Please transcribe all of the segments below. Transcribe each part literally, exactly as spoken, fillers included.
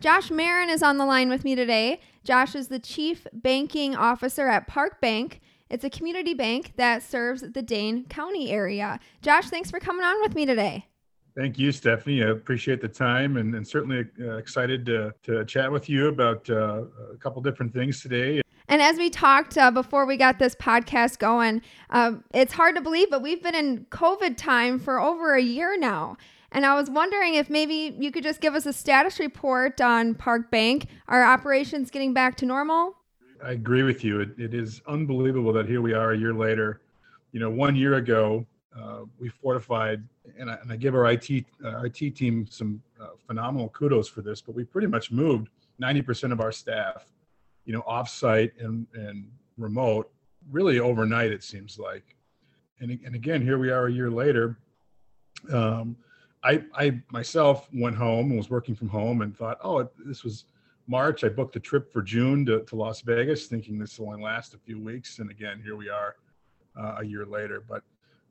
Josh Marren is on the line with me today. Josh is the Chief Banking Officer at Park Bank. It's a community bank that serves the Dane County area. Josh, thanks for coming on with me today. Thank you, Stephanie. I appreciate the time and, and certainly uh, excited to, to chat with you about uh, a couple different things today. And as we talked uh, before we got this podcast going, uh, it's hard to believe, but we've been in COVID time for over a year now. And I was wondering if maybe you could just give us a status report on Park Bank. Are operations getting back to normal? I agree with you. It, it is unbelievable that here we are a year later. You know, one year ago, uh, we fortified, and I, and I give our I T uh, I T team some uh, phenomenal kudos for this, but we pretty much moved ninety percent of our staff, you know, offsite and, and remote, really overnight, it seems like. And, and again, here we are a year later. Um, I, I myself went home and was working from home and thought, oh, this was March. I booked a trip for June to, to Las Vegas, thinking this will only last a few weeks. And again, here we are uh, a year later. But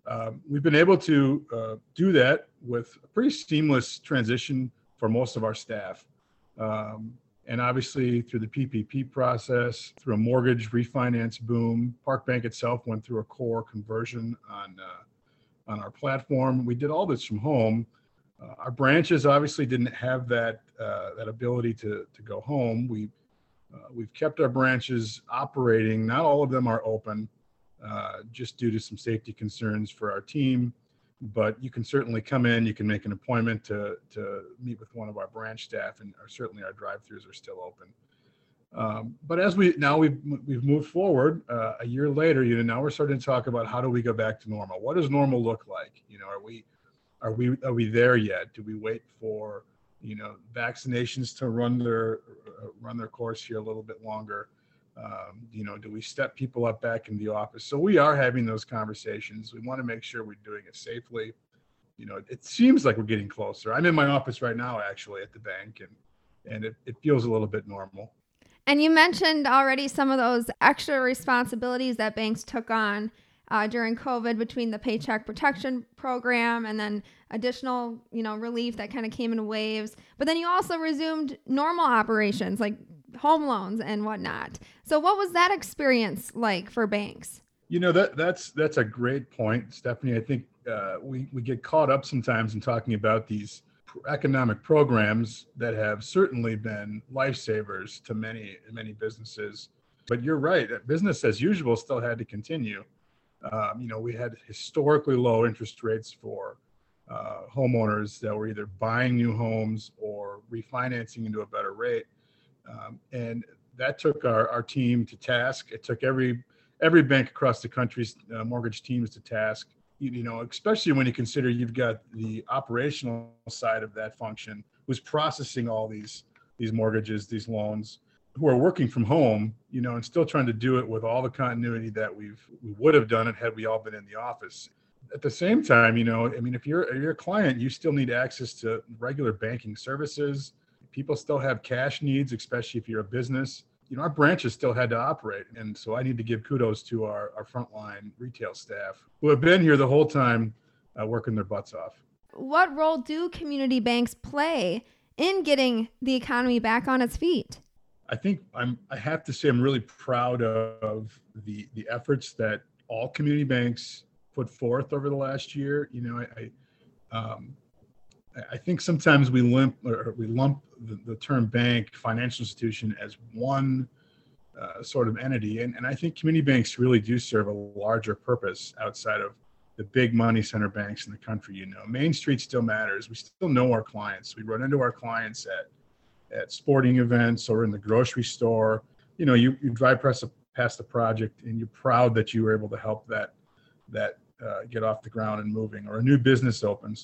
um, we've been able to uh, do that with a pretty seamless transition for most of our staff. Um, and obviously through the P P P process, through a mortgage refinance boom, Park Bank itself went through a core conversion on uh, on our platform. We did all this from home. Uh, our branches obviously didn't have that uh, that ability to to go home. We uh, we've kept our branches operating. Not all of them are open, uh, just due to some safety concerns for our team. But you can certainly come in. You can make an appointment to to meet with one of our branch staff, and our, certainly our drive-throughs are still open. Um, but as we now we've we've moved forward uh, a year later, you know, now we're starting to talk about how do we go back to normal? What does normal look like? You know, are we Are we are we there yet? Do we wait for, you know, vaccinations to run their uh, run their course here a little bit longer? Um, you know, do we step people up back in the office? So we are having those conversations. We want to make sure we're doing it safely. You know, it, it seems like we're getting closer. I'm in my office right now, actually, at the bank, and and it, it feels a little bit normal. And you mentioned already some of those extra responsibilities that banks took on Uh, during COVID, between the Paycheck Protection Program and then additional, you know, relief that kind of came in waves. But then you also resumed normal operations like home loans and whatnot. So what was that experience like for banks? You know, that that's that's a great point, Stephanie. I think uh, we, we get caught up sometimes in talking about these economic programs that have certainly been lifesavers to many, many businesses. But you're right, business as usual still had to continue. Um, you know, we had historically low interest rates for uh, homeowners that were either buying new homes or refinancing into a better rate. Um, and that took our, our team to task. It took every every bank across the country's uh, mortgage teams to task, you, you know, especially when you consider you've got the operational side of that function who's processing all these these mortgages, these loans, who are working from home, you know, and still trying to do it with all the continuity that we've we would have done it had we all been in the office. At the same time, you know, I mean, if you're, if you're a client, you still need access to regular banking services. People still have cash needs, especially if you're a business. You know, our branches still had to operate. And so I need to give kudos to our, our frontline retail staff who have been here the whole time uh, working their butts off. What role do community banks play in getting the economy back on its feet? I think I'm, I have to say I'm really proud of the the efforts that all community banks put forth over the last year. You know, I I, um, I think sometimes we lump or we lump the, the term bank, financial institution, as one uh, sort of entity, and and I think community banks really do serve a larger purpose outside of the big money center banks in the country. You know, Main Street still matters. We still know our clients. We run into our clients at. at sporting events or in the grocery store. You know, you, you drive past a, past a project and you're proud that you were able to help that that uh, get off the ground and moving, or a new business opens.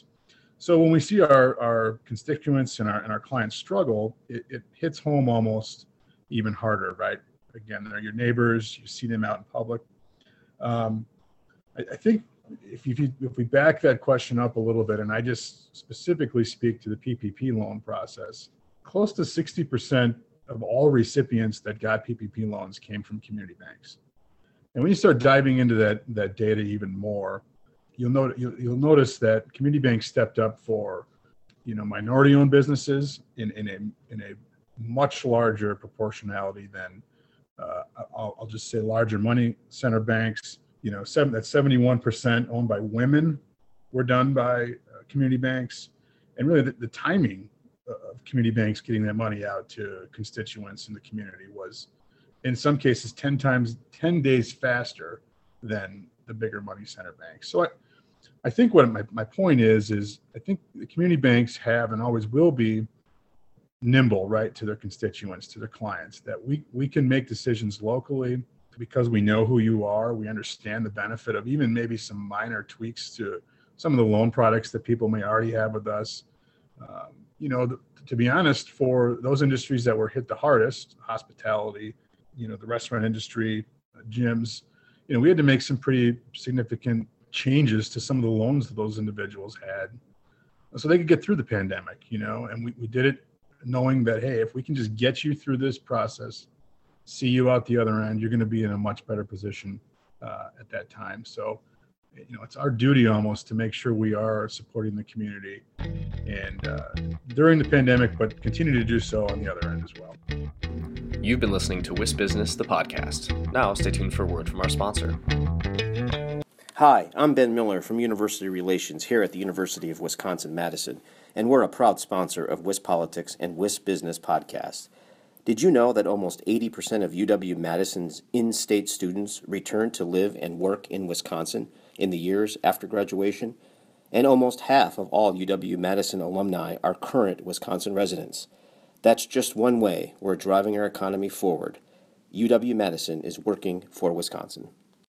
So when we see our, our constituents and our, and our clients struggle, it, it hits home almost even harder, right? Again, they're your neighbors, you see them out in public. Um, I, I think if, you, if we back that question up a little bit, and I just specifically speak to the P P P loan process, close to sixty percent of all recipients that got P P P loans came from community banks. And when you start diving into that, that data even more, you'll, not, you'll, you'll notice that community banks stepped up for, you know, minority-owned businesses in, in, a, in a much larger proportionality than, uh, I'll, I'll just say, larger money center banks. You know, seven, that's seventy-one percent owned by women were done by uh, community banks. And really the, the timing of community banks getting that money out to constituents in the community was, in some cases, ten times, ten days faster than the bigger money center banks. So I, I think what my, my point is, is I think the community banks have and always will be nimble, right, to their constituents, to their clients, that we, we can make decisions locally because we know who you are. We understand the benefit of even maybe some minor tweaks to some of the loan products that people may already have with us. Um, you know, th- to be honest, for those industries that were hit the hardest, hospitality, you know, the restaurant industry, gyms, you know, we had to make some pretty significant changes to some of the loans that those individuals had so they could get through the pandemic, you know, and we, we did it knowing that, hey, if we can just get you through this process, see you out the other end, you're going to be in a much better position uh, at that time. So, you know, it's our duty almost to make sure we are supporting the community and uh, during the pandemic, but continue to do so on the other end as well. You've been listening to WISP Business, the podcast. Now stay tuned for a word from our sponsor. Hi, I'm Ben Miller from University Relations here at the University of Wisconsin-Madison, and we're a proud sponsor of WISPolitics and WISP Business podcast. Did you know that almost eighty percent of U W-Madison's in-state students return to live and work in Wisconsin in the years after graduation? And almost half of all U W-Madison alumni are current Wisconsin residents. That's just one way we're driving our economy forward. U W-Madison is working for Wisconsin.